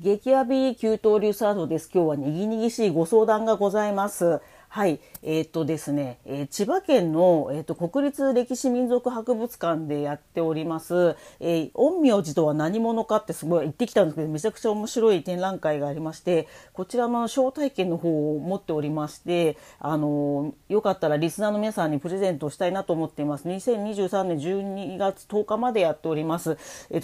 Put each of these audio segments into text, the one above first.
激アビ急騰流サードです。今日はにぎにぎしいご相談がございます。はい、ですね、千葉県の、国立歴史民俗博物館でやっております、陰陽師とは何者かってすごい言ってきたんですけど、めちゃくちゃ面白い展覧会がありまして、こちらの招待券の方を持っておりまして、よかったらリスナーの皆さんにプレゼントしたいなと思っています。2023年12月10日までやっております。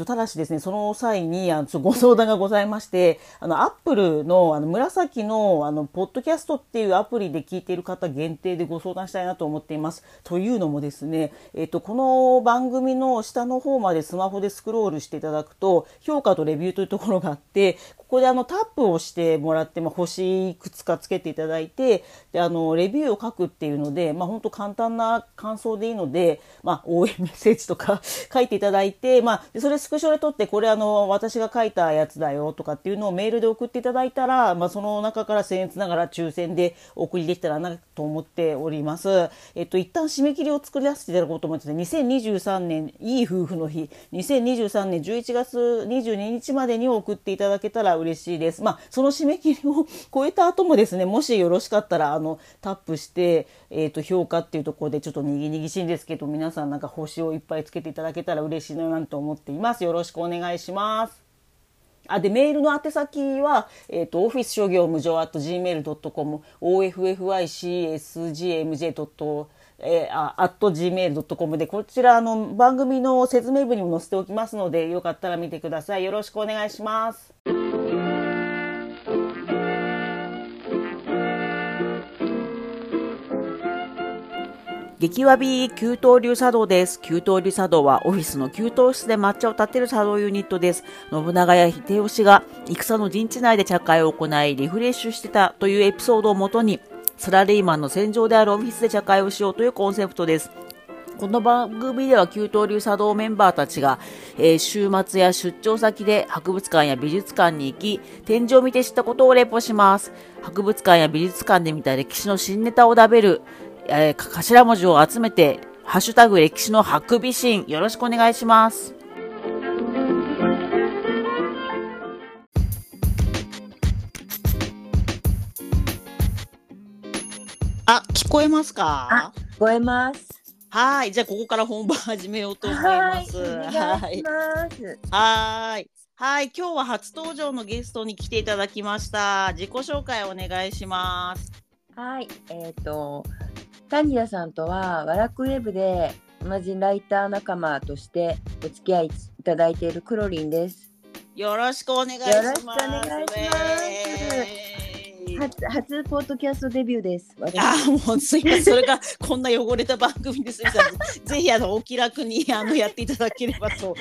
ただしですね、その際にご相談がございまして、アップルの紫のポッドキャストっていうアプリで聞いている方限定でご相談したいなと思っています。というのもですね、この番組の下の方までスマホでスクロールしていただくと評価とレビューというところがあって、ここでタップをしてもらって、星いくつかつけていただいて、でレビューを書くっていうので、本当簡単な感想でいいので、応援メッセージとか書いていただいて、それスクショで撮って、これ私が書いたやつだよとかっていうのをメールで送っていただいたら、その中から僭越ながら抽選で送りできたらなと思っております。一旦締め切りを作り出していただこうと思って、2023年いい夫婦の日、2023年11月22日までに送っていただけたら嬉しいです。その締め切りを超えた後もですね、もしよろしかったらタップして、評価っていうところでちょっとにぎにぎしいんですけど、皆さんなんか星をいっぱいつけていただけたら嬉しいなと思っています。よろしくお願いします。でメールの宛先は、オフィス諸業務上 @gmail.com、officysgmj.com@gmail.com で、こちら番組の説明文にも載せておきますので、よかったら見てください。よろしくお願いします。激わび急騰流茶道です。急騰流茶道はオフィスの給湯室で抹茶を立てる茶道ユニットです。信長や秀吉が戦の陣地内で茶会を行いリフレッシュしてたというエピソードをもとに、サラリーマンの戦場であるオフィスで茶会をしようというコンセプトです。この番組では急騰流茶道メンバーたちが、週末や出張先で博物館や美術館に行き、展示を見て知ったことをレポします。博物館や美術館で見た歴史の新ネタを食べる、頭文字を集めて、ハッシュタグ歴史の博美シーン、よろしくお願いします。聞こえますか？聞こえます。はい、じゃあここから本番始めようと思います。はい、はい、今日は初登場のゲストに来ていただきました。自己紹介お願いします。はい、谷田さんとはワラクウェブで同じライター仲間としてお付き合いいただいているクロリンです。よろしくお願いします。よろしくお願いします。初ポッドキャストデビューです。もうすいません。それがこんな汚れた番組です。ぜひお気楽にやっていただければと思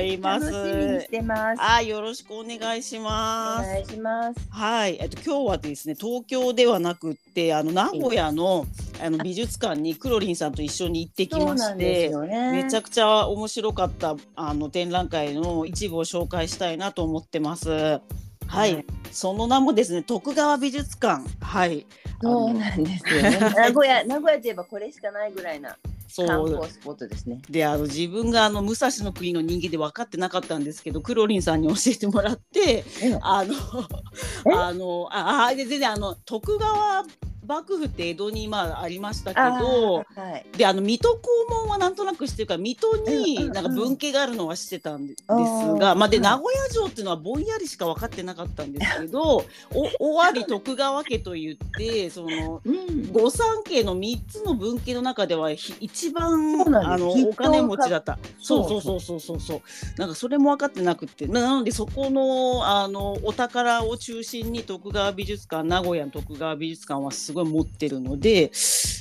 います。楽しみにしてます。よろしくお願いします。お願いします。はい。今日はですね、東京ではなくって名古屋の美術館にクロリンさんと一緒に行ってきまして、ね、めちゃくちゃ面白かった展覧会の一部を紹介したいなと思ってます。はい、うん、その名もですね、徳川美術館。はい、そうなんですよね。名古屋といえばこれしかないぐらいな観光スポットですね。で、自分が武蔵の国の人間で分かってなかったんですけど、クロリンさんに教えてもらって、全然徳川幕府って江戸にありましたけど、はい、で水戸黄門はなんとなく知ってるから、水戸になんか文系があるのは知ってたんですが、で名古屋城っていうのはぼんやりしか分かってなかったんですけど、尾張徳川家といって御三家の3つの文系の中では一番お金持ちだった。そうなんかそれも分かってなくて、なのでそこのお宝を中心に徳川美術館、名古屋の徳川美術館はすごい持ってるので、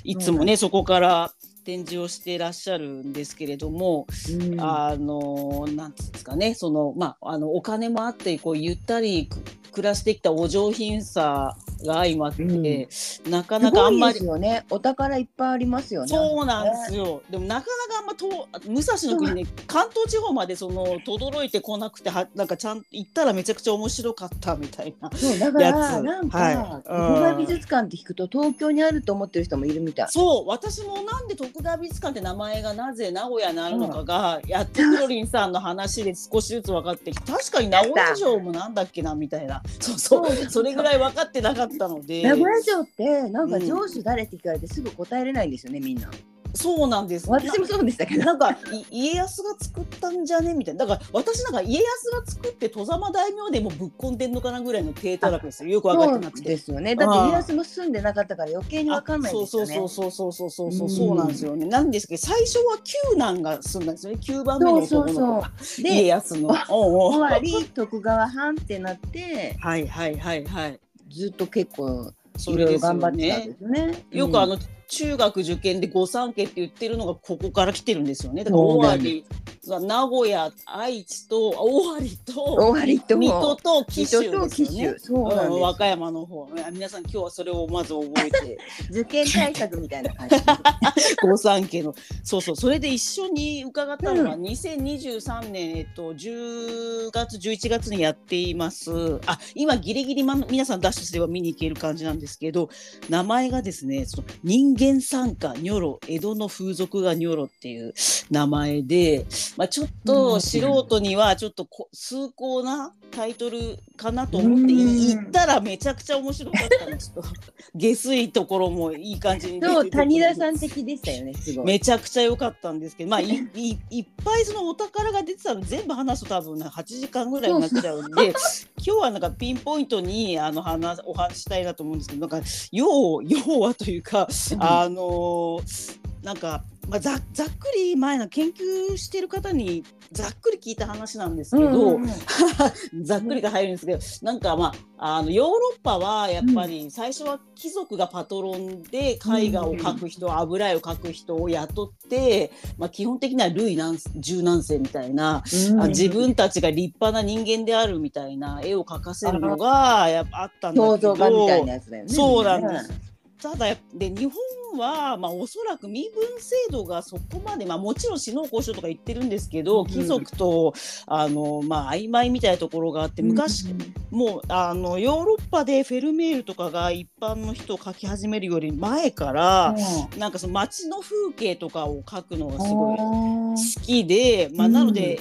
いつもね、そこから展示をしてらっしゃるんですけれども、なんていうんですかね、お金もあってこうゆったり暮らしてきたお上品さが相まって、うん、なかなかあんまりすごいですよね。お宝いっぱいありますよね。そうなんですよ。でもなかなかあんま武蔵の国ね、関東地方までその轟いてこなくて、なんかちゃんと行ったらめちゃくちゃ面白かったみたいなやつ。そうだからなんか徳川美術館って聞くと東京にあると思ってる人もいるみたい。そう、私もなんで徳川美術館って名前がなぜ名古屋にあるのかが、やってくろりんさんの話で少しずつ分かってきて、確かに名古屋城もなんだっけなみたいな、そうそれぐらい分かってなかったので。名古屋城ってなんか城主誰って聞かれてすぐ答えれないんですよね、みんな。そうなんです。私もそうでしたけど、なんか家康が作ったんじゃねみたいな。だから私なんか家康が作って外様大名でもぶっこんでんのかなぐらいの低たらくですよ。よく分かってなくてですよね。だって家康も住んでなかったから余計に分かんないですよね。そうなんですよね。なんですけど最初は九男が住んだんですよね。9番目の男の子で家康の終わり徳川藩ってなって、はいはいはいはい、ずっと結構いろいろ頑張ってたんですね。よく中学受験で御三家って言ってるのがここから来てるんですよね。だから尾張、名古屋、愛知と尾張と水戸と紀州ですよね。そうなんです。和歌山の方、皆さん今日はそれをまず覚えて受験対策みたいな感じ御三家のそうそれで一緒に伺ったのが2023年、10月11月にやっています。今ギリギリ、皆さんダッシュすれば見に行ける感じなんですけど、名前がですね、その人間参加ニョロ、江戸の風俗がニョロっていう名前で、ちょっと素人にはちょっと崇高なタイトルかなと思って行ったらめちゃくちゃ面白かったんです。下水ところもいい感じに出てる。谷田さん的でしたよね。すごいめちゃくちゃ良かったんですけど、いっぱいそのお宝が出てたの全部話すと多分8時間ぐらいになっちゃうんで今日はなんかピンポイントにお話したいなと思うんですけど、なんか要はというかなんかざっくり前の研究してる方にざっくり聞いた話なんですけど、ざっくりが入るんですけど、なんかヨーロッパはやっぱり最初は貴族がパトロンで絵画を描く人、油絵を描く人を雇って、基本的にはルイ十何世みたいな、自分たちが立派な人間であるみたいな絵を描かせるのがやっぱあったんだけど、肖像画みたいなやつだよね。そうなんです、ただで日本はおそらく身分制度がそこまで、もちろん士農工商とか言ってるんですけど、貴族と曖昧みたいなところがあって、昔、もうヨーロッパでフェルメールとかが一般の人を描き始めるより前から、なんかその街の風景とかを描くのがすごい好きで、なので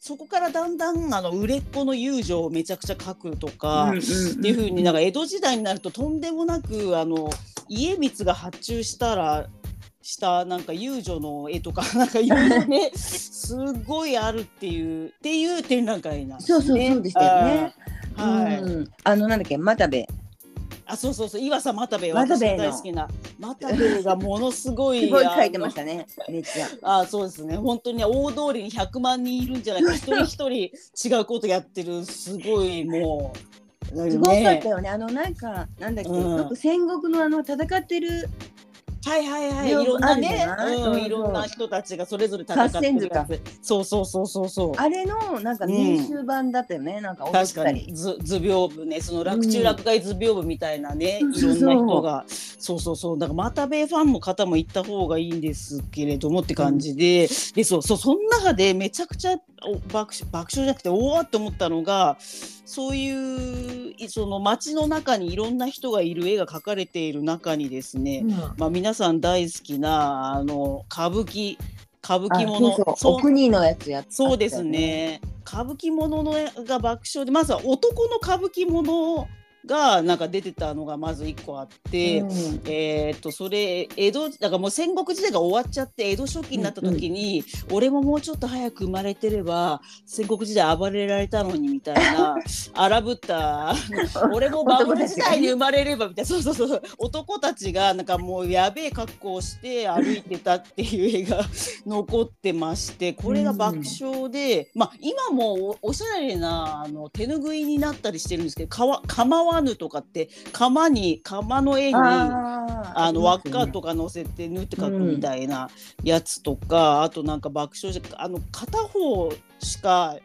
そこからだんだん売れっ子の友情をめちゃくちゃ描くとか、っていう風になんか江戸時代になるととんでもなく家光が発注したなんか遊女の絵とかなんかいろいろねすごいあるっていう展覧会なんですね。そうでしたよね。はい。なんだっけ、又兵衛。そう岩佐又兵衛、私の大好きな又兵衛がものすごいすごい描いてましたね。めっちゃそうですね。本当に大通りに100万人いるんじゃないか、一人一人違うことやってる、すごいもう。すごかったよね。なんかなんだっけ、戦国の戦ってる、はいはいはい、いろんなね、いろんな人たちがそれぞれ戦ってるやつ。そうあれのなんか練習版だったよね。なんか踊ったり、図屏風ね、その洛中洛外図屏風みたいなね、いろんな人がそうだから又兵衛ファンの方も行った方がいいんですけれどもって感じで、でその中でめちゃくちゃ爆笑じゃなくておーって思ったのが、そういうその街の中にいろんな人がいる絵が描かれている中にですね、皆さん大好きな歌舞伎もの、お国のやつやった、ね、そうですね、歌舞伎ものが爆笑で、まずは男の歌舞伎ものがなんか出てたのがまず1個あって、それだからもう戦国時代が終わっちゃって江戸初期になった時に、俺ももうちょっと早く生まれてれば戦国時代暴れられたのにみたいな荒ぶった俺もバブル時代に生まれればみたいな、そう男たちがなんかもうやべえ格好をして歩いてたっていう絵が残ってまして、これが爆笑で、今もおしゃれな手ぬぐいになったりしてるんですけど、釜はぬとかって釜の絵に輪っかとか乗せて縫って描くみたいなやつとか、あとなんか爆笑して片方しか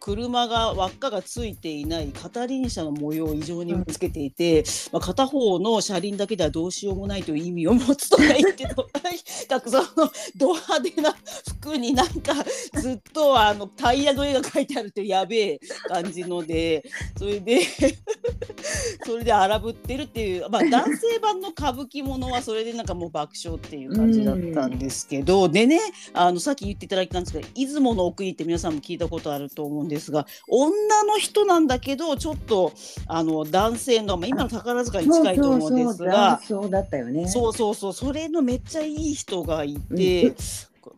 車が輪っかがついていない片輪車の模様を異常に見つけていて、片方の車輪だけではどうしようもないという意味を持つとか言ってたくさんのド派手な服になんかずっとタイヤの絵が描いてあるというやべえ感じので、それで荒ぶってるっていう、男性版の歌舞伎ものはそれでなんかもう爆笑っていう感じだったんですけど、でね、さっき言っていただいたんですけど、出雲の奥にって皆さんも聞いたことあると思うんですが、女の人なんだけどちょっと男性の、今の宝塚に近いと思うんですが、そうだったよね。そうそうそう、それのめっちゃいい人がいて、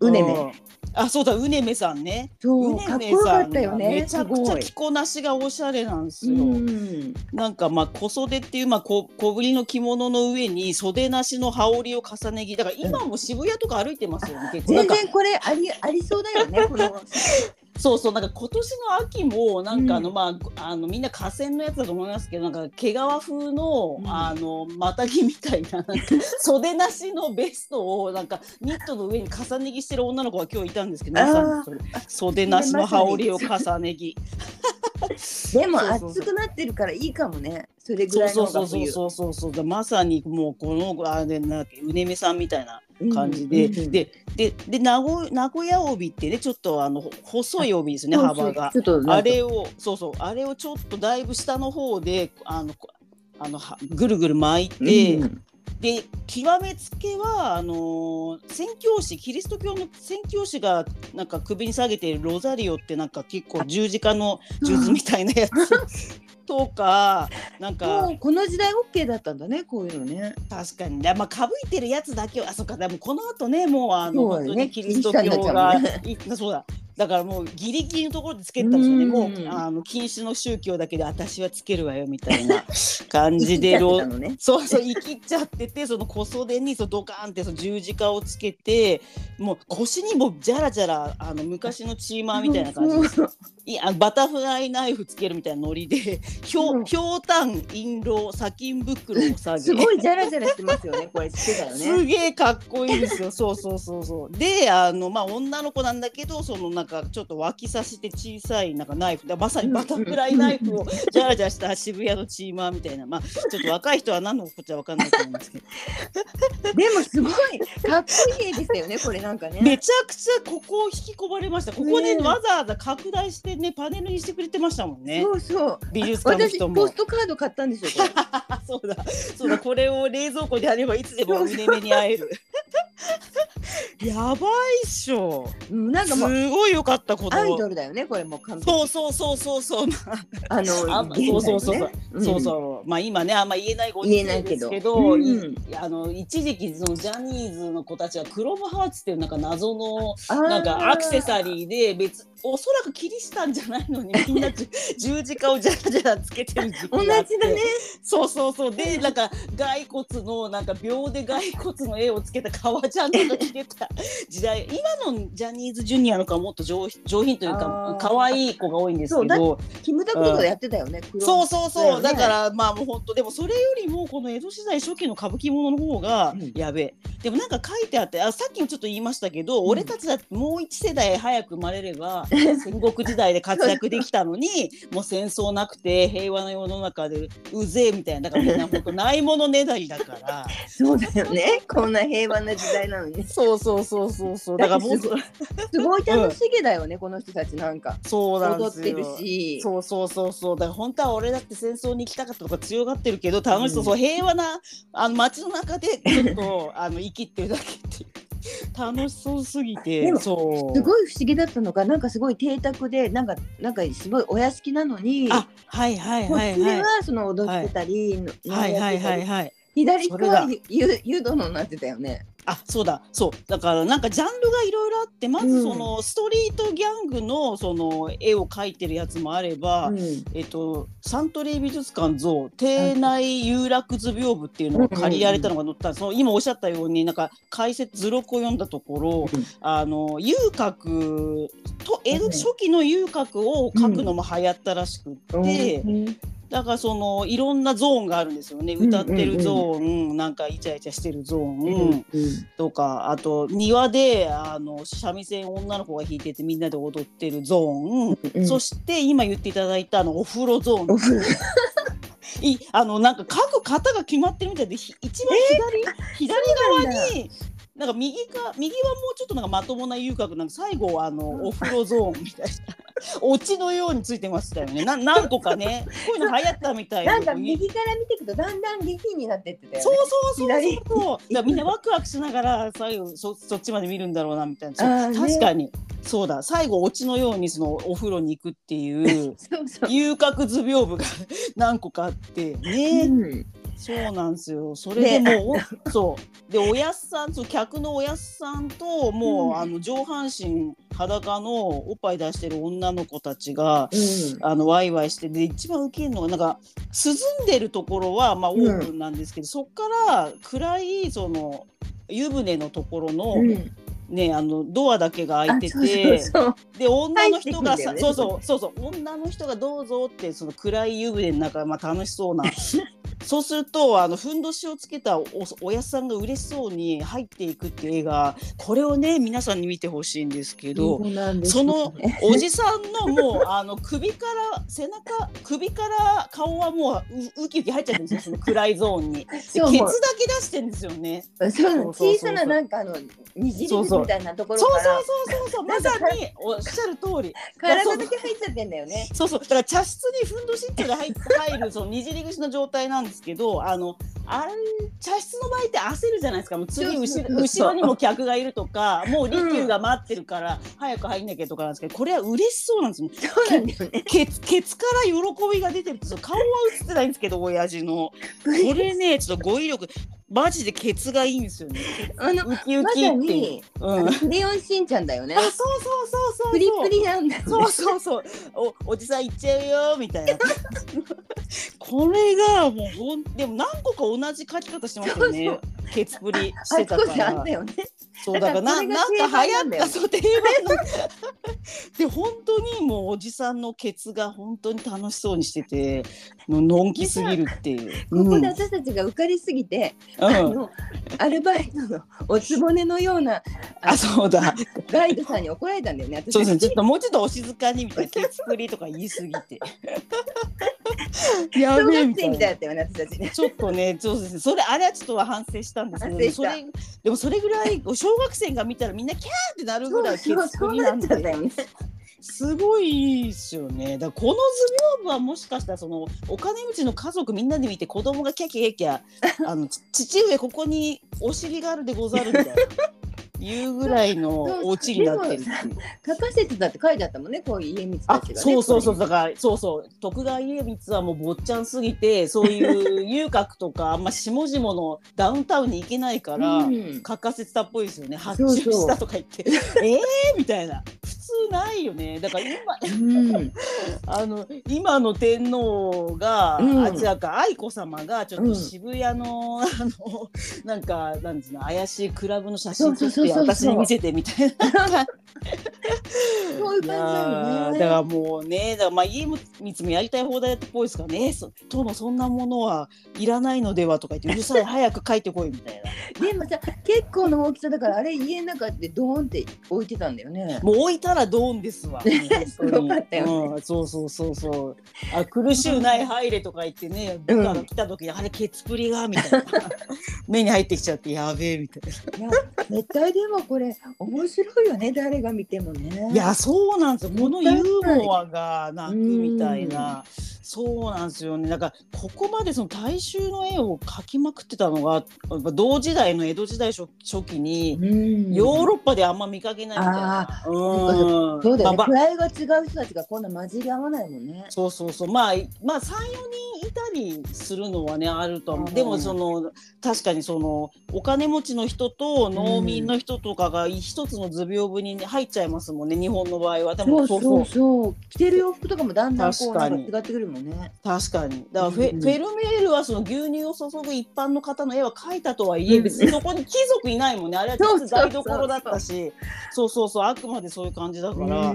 うねめ、あ、そうだ、うねめさんね。うねめさんがめちゃくちゃ着こなしがおしゃれなんですよ。なんか小袖っていう、小ぶりの着物の上に袖なしの羽織を重ね着、だから今も渋谷とか歩いてますよね。全然これありそうだよね。そうそう、なんか今年の秋もなんかみんな河川のやつだと思いますけど、なんか毛皮風のまたぎみたいな、 なんか袖なしのベストをなんかニットの上に重ね着してる女の子が今日いたんですけど、まさにそれ、袖なしの羽織を重ね着でも暑くなってるからいいかもね。それぐらいのが冬。そうそうそうそう、まさにもうこのうねめさんみたいな感じで、で名古屋帯ってね、ちょっと細い帯ですね、幅が。あれをちょっとだいぶ下の方でぐるぐる巻いて。で極めつけは宣教師、キリスト教の宣教師がなんか首に下げているロザリオって、なんか結構十字架の数珠みたいなやつとか、なんかもうこの時代 OK だったんだね、こういうのね。確かにね、かぶいてるやつだけを、あ、そっか、でもこの後ね、もう本当にキリスト教が、そうだ。だからもうギリギリのところでつけてたんですよね。もう禁止の宗教だけで私はつけるわよみたいな感じでね、そうそう、生きちゃってて、その小袖にドカーンってその十字架をつけて、もう腰にもジャラジャラ昔のチーマーみたいな感じです。いや、バタフライナイフつけるみたいなノリで、ひょうたん印籠砂金袋を下げすごいジャラジャラしてますよね、これ。つけたよね、すげえかっこいいですよ。そうそうそうそう。で女の子なんだけど、そのちょっと脇差して小さいなんかナイフ、まさにバタフライナイフをジャラジャラした渋谷のチーマーみたいな、ちょっと若い人は何のこっちゃ分かんないと思うんですけどでもすごいかっこいいですよね、これ。なんかね、めちゃくちゃここを引き込まれました。ここでわざわざ拡大してね、パネルにしてくれてましたもんね。そうそう、美術館の人も。私ポストカード買ったんですよ、これそうだそうだ、これを冷蔵庫であればいつでもうねめに会えるやばいっしょ。なんかすごいよかった、このアイドルだよね、これもう完璧。そう、今ね、あんま言えないご時世ですけど、一時期そのジャニーズの子たちはクロムハーツっていうなんか謎のなんかアクセサリーで、おそらくキリシタンじゃないのにみんな十字架をジャラジャラつけてる時期があって、同じだね。そうそうそう。でなんか骸骨のなんか秒で骸骨の絵をつけた革ジャンとか着てた時代。今のジャニーズジュニアの子はもっと上品というか可愛い子が多いんですけど、キムタクとかやってたよね。そうそうそう。だからもう本当、でもそれよりもこの江戸時代初期の歌舞伎ものの方がやべえ。でもなんか書いてあって、さっきもちょっと言いましたけど、俺たちだもう一世代早く生まれれば戦国時代で活躍できたのにもう戦争なくて平和な世の中でうぜえみたいな、だからみんな本当ないものねだりだからそうだよね、こんな平和な時代なのにそうそうそうそうそう。だからもうすごい楽しげだよね、この人たち。なんかそうなんですよ、踊ってるし、そうそうそうそう。だから本当は俺だって戦争に行きたかったとか強がってるけど、楽しそう、平和な街の中でちょっと生きてるだけっていう楽しそうすぎて。でもそうすごい不思議だったのが、なんかすごい邸宅でなんかすごいお屋敷なのに、あ、はいはいはいはい、こっちではその踊ってたり、はいはいはいはい、左側に誘導のなってたよね。あ、そうだそう。だからなんかジャンルがいろいろあって、まずそのストリートギャングのその絵を描いてるやつもあれば、サントリー美術館像邸内遊楽図屏風っていうのを借りられたのが載ったんです。今おっしゃったようになんか解説図録を読んだところ、遊郭と江戸初期の遊郭を描くのも流行ったらしくって。だからそのいろんなゾーンがあるんですよね。歌ってるゾーン、なんかイチャイチャしてるゾーン、とか、あと庭で三味線女の子が弾いててみんなで踊ってるゾーン、そして今言っていただいたお風呂ゾーンなんか各方が決まってるみたいで、一番左側になんか右はもうちょっとなんかまともな遊郭なんか、最後はお風呂ゾーンみたいなオチのようについてましたよね。何個かねこういうの流行ったみたいな、なんか右から見ていくとだんだん力になってってたよね。そうだ、みんなワクワクしながら最後 そっちまで見るんだろうなみたいな、ね、確かにそうだ、最後オチのようにそのお風呂に行くっていう遊郭図屏風が何個かあってね、そうなんですよ。それでもう、ね、そうでおやっさん、そう客のおやっさんともう、上半身裸のおっぱい出してる女の子たちが、ワイワイしてで、一番ウケるのがなんか涼んでるところはまあオープンなんですけど、そっから暗いその湯船のところの、ね、ドアだけが開いてて、で女の人がさ、女の人がどうぞってその暗い湯船の中、まあ、楽しそうなそうするとふんどしをつけた おやっさんが嬉しそうに入っていくっていう映画、これをね皆さんに見てほしいんですけど、そのおじさんのもう首から背中、首から顔はもうウキウキ入っちゃってるんですよ、その暗いゾーンに。ケツだけ出してるんですよね。小さななんかにじりみたいなところから、まさにおっしゃる通り体だけ入っちゃってんだよね。そうだから茶室にふんどしっていうのが入るそのにじり口の状態なんですけど、茶室の場合って焦るじゃないですか。もう次後ろにも客がいるとか、もう利休が待ってるから早く入んなきゃとかなんですけど、これは嬉しそうなんですよ。ケツから喜びが出てるって、顔は映ってないんですけど親父のこれね、ちょっと語彙力マジでケツがいいんですよね。ウキウキって、クレヨンしんちゃんだよね。あ、そうプリプリなんだよね。そうおじさん行っちゃうよみたいなこれがもうでも何個か同じ書き方してますよね。ケツプリしてたから。あったよね。そうだからなんか流行ったそう定番ので、本当にもうおじさんのケツが本当に楽しそうにしててのんきすぎるっていう、ここで私たちが浮かれすぎて、アルバイトのおつぼねのようなそうだガイドさんに怒られたんだよね。私そうちょっともうちょっとお静かにみたいな、ケツプリとか言いすぎてやべえみたいなだったよね、私たちね。ちょっとね、それあれはちょっと反省したんですけど、でもそれぐらい小学生が見たらみんなキャーってなるぐらいケツプリなんだよね。すごいですよね。だからこの図屏風はもしかしたらそのお金持ちの家族みんなで見て、子供がキャキャキャ父上ここにお尻があるでござるみたいないうぐらいのオチになってるっていう。書かせてたって書いてあったもんね、こういう家光たちがね。だから徳川家光はもう坊ちゃんすぎて、そういう遊郭とかあんま下々のダウンタウンに行けないから書かせてたっぽいですよね。発注したとか言ってみたいな。普通ないよね。だから今の天皇が、愛子さまがちょっと渋谷のなんかなんですね、怪しいクラブの写真撮って私に見せてみたいな。そういう感じだよね。だからもうね、だからまあ家光もやりたい放題だったっぽいですからね。殿そんなものはいらないのではとか言ってうるさい早く帰ってこいみたいな。でもさ結構の大きさだから、あれ家の中でドーンって置いてたんだよね。もう置いたらドーンですわ。すごかったよね。そうあ、苦しゅうない入れとか言ってね、部下が来た時にあれケツプリがみたいな目に入ってきちゃってやべえみたいな。絶対でもこれ面白いよね、誰が見てもね。いやそうなんですよ、このユーモアが泣くみたいな。そうなんですよね。だからここまでその大衆の絵を描きまくってたのが、同時代の江戸時代 初期にヨーロッパであんま見かけないみたいな。そうだよね、位が違う人たちがこんな混じり合わないもんね。まあ3、4人いたりするのはねあると思う。でもその確かにそのお金持ちの人と農民の人とかが一つの図屏風に入っちゃいますもんね、日本の場合は。でもそう着てる洋服とかもだんだんこうなんか違ってくるもんね。確かに。だからフェルメールはその牛乳を注ぐ一般の方の絵は描いたとはいえ別にそこに貴族いないもんね。あれはちょっと台所だったし、そうそうそう、あくまでそういう感じだから。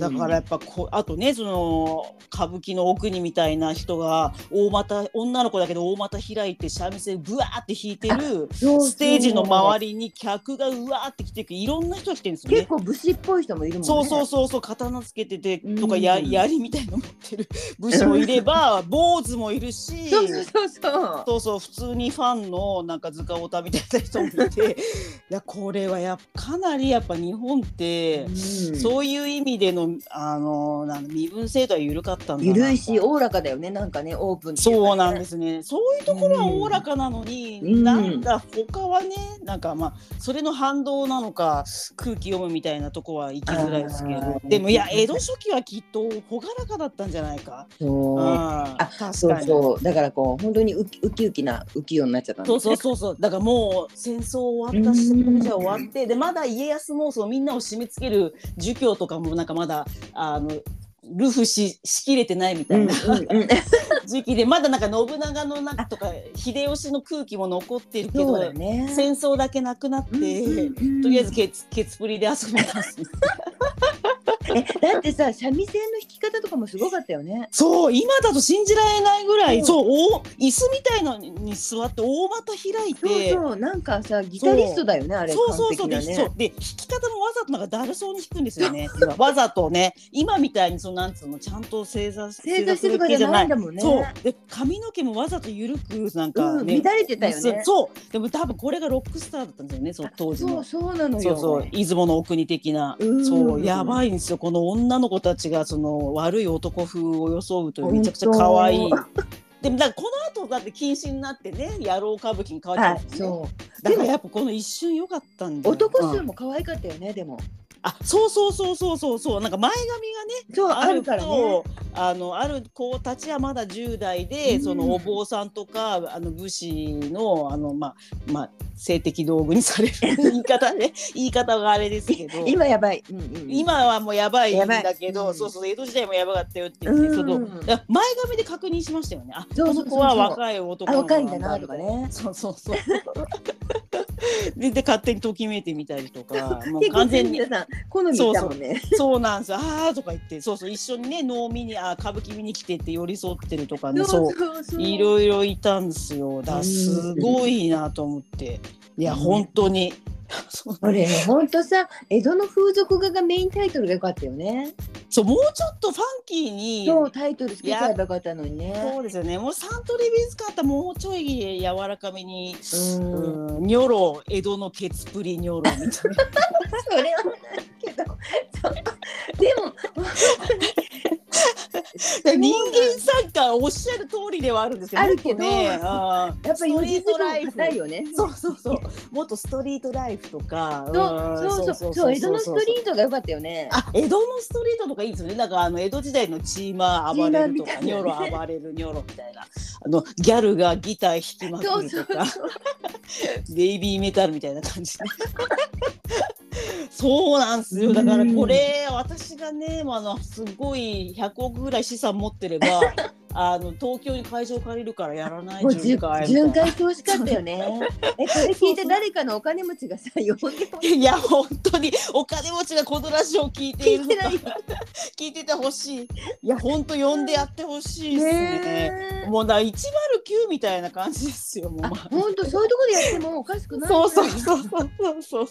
だからやっぱあとね、その歌舞伎の奥にみたいな人が大股、女の子だけど大股開いて三味線ブワーって弾いてるステージの周りに客がうわーって来てく、いろんな人が来てるんですよね。結構武士っぽい人もいるもんね。そうそうそうそう、刀つけててとか槍みたいなの持ってる武士もいれば坊主もいるしそうそうそうそうそう、普通にファンのなんか塚太みたいな人もいていやこれはかなりやっぱ日本って、うん、そういう意味でのなんか身分制度は緩かったんだな。緩いしおおらかだよね、なんかね、オープンっていうかね。そうなんですね、そういうところはおおらかなのに、うん、なんだ他はね、なんかまあそれの反動なのか空気読むみたいなとこは行きづらいですけど、でもいや江戸初期はきっと朗らかだったんじゃないか。そうそう、だからこう本当にウキウキな浮世になっちゃったんですね。そうそうそう、だからもう戦争終わったし、じゃあ終わって、でまだ家康もそのみんなを締め付ける儒教とかもなんかまだルフしきれてないみたいな時期で、まだなんか信長のなんかとか秀吉の空気も残ってるけど、ね、戦争だけなくなって、とりあえずケツプリで遊びますだってさ、三味線の弾き方とかもすごかったよね。そう、今だと信じられないぐらい、そう、椅子みたいのに座って大股開いて、そうそう、なんかさギタリストだよねあれ。そうそうそう、で弾き方もわざとなんかだるそうに弾くんですよねわざとね、今みたいにそのなんつうのちゃんと正座するわけじゃないんだもんね。そうで、髪の毛もわざと緩くなんかね、乱れてたよね。そうでも多分これがロックスターだったんですよね、その当時の。そうなのよ。そうそう、出雲のお国的な。そうやばいんですよ、この女の子たちがその悪い男風を装うというめちゃくちゃ可愛い。でもだからこの後だって禁止になってね、野郎歌舞伎に変わっちゃうんですよね。だからやっぱこの一瞬良かったんだよ。男数も可愛かったよね、でも。あ、そうそうそうそうそうそう、なんか前髪がね、そうあるからね、ある子たちはまだ10代で、そのお坊さんとか武士のまあ性的道具にされる言い方があれですけど、今やばい、今はもうやばいんだけど、そうそう、江戸時代もやばかったよって言って、その前髪で確認しましたよね。あ、この子は若い男の子、若いんだなとかね。そうそうそうで勝手にときめいてみたりとか、もう完全に好みだもんね。そうなんですよ、あーとか言って、そうそう、一緒にね能見に歌舞伎見に来てって寄り添ってるとかね、そういろいろいたんですよ。だすごいなと思って、いや本当に俺本当さ、江戸の風俗画がメインタイトルが良かったよね。そう、もうちょっとファンキーに、そうタイトルつけちゃえばよかったのにね。そうですよね、もうサントリービズカータ、もうちょい柔らかめに、ニョロ江戸のケツプリニョロみたいなそれはないけどでも人間参加おっしゃる通りではあるんですけど、あるけど、やっぱりストリートライフないよね。そうそうそう、もっとストリートライフとか、そうそうそう、江戸のストリートが良かったよね。あ、江戸のストリートとかいいですよね。なんか江戸時代のチーマー暴れるとか、ニョロ暴れるニョロみたいな、ギャルがギター弾きまくるとかベイビーメタルみたいな感じでそうなんですよ。だからこれ私がね、すごい100億ぐらい資産持ってれば東京に会場借りるからやらない巡回してほしかったよねこれ聞いて誰かのお金持ちがさいや本当にお金持ちがこのラジオを聞いているのか聞いててほしい。いや本当呼んでやってほしいですね。もうだ109みたいな感じですよ。もう本当そういうところでやってもおかしくない。そうそうそうそうそう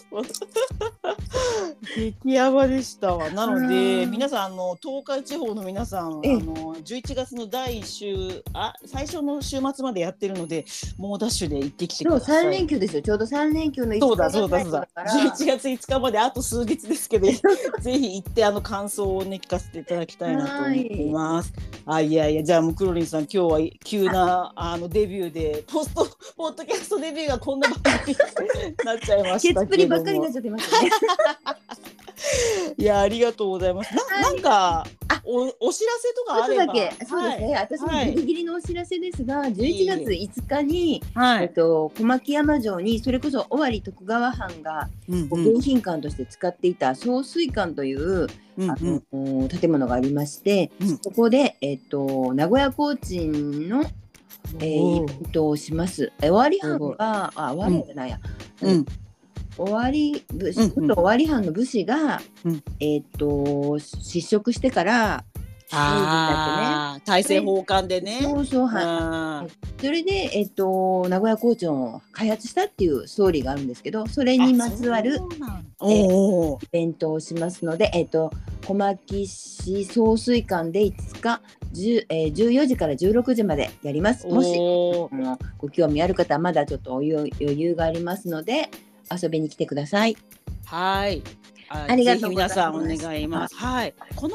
激ヤバでしたわ。なので皆さん、東海地方の皆さん、11月の第1週最初の週末までやってるので、猛ダッシュで行ってきてください。3連休ですよ。ちょうど3連休の1日だから11月5日まであと数日ですけどぜひ行って感想をね聞かせていただきたいなと思っています。いやいや、じゃあもうクロリンさん、今日は急なデビューでポッドキャストデビューがこんな番組になっちゃいましたけどもケツプリばっかりになっちゃってましたねいやありがとうございます。なんかお知らせとかあれば。そうですね。私のギリギリのお知らせですが、11月5日に、小牧山城にそれこそ尾張徳川藩が迎賓館として使っていた総帥館という、建物がありまして、そこで名古屋コーチンのイベントをします。尾張藩が尾張じゃないや。尾張藩の武士が、失職してから大政奉還でね、それで、名古屋コーチンを開発したっていうストーリーがあるんですけど、それにまつわるイベントをしますので、小牧市総帥館で5日14時から16時までやります。もしご興味ある方はまだちょっと余裕がありますので遊びに来てください。はい。ありがとうございます。皆さんお願います。はい。この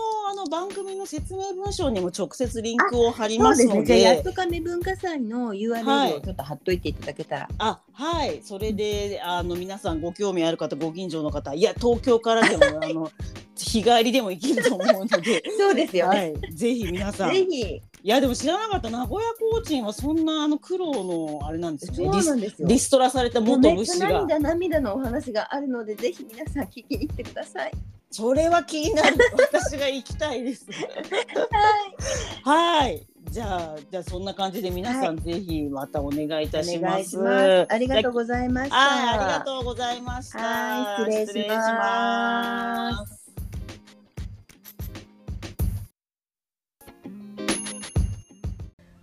番組の説明文章にも直接リンクを貼りますので、じゃあやっと亀文化祭の URL をちょっと貼っといていただけたら、はい、それで皆さんご興味ある方、ご近所の方、いや東京からでも日帰りでも行けると思うので、そうですよね。はい、ぜひ皆さん。ぜひ。いやでも知らなかった、名古屋コーチンはそんな苦労のあれなんですね。そうなんですよ。リストラされた元武士が涙のお話があるので、ぜひ皆さん聞きに来てください。それは気になる。私が行きたいです。はい。はい。じゃあそんな感じで皆さんぜひまたお願いいたします。ありがとうございました。ありがとうございました。はい、失礼します。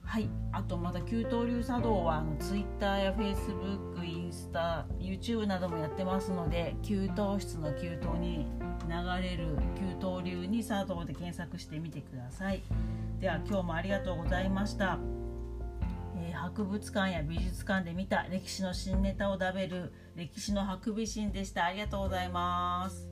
はい、あとまた旧東龍茶道はツイッターやフェイスブック、インスタ、YouTube などもやってますので、旧東室の旧東に流れる旧東流に茶道で検索してみてください。では今日もありがとうございました。博物館や美術館で見た歴史の新ネタを食べる歴史のハクビシンでした。ありがとうございます。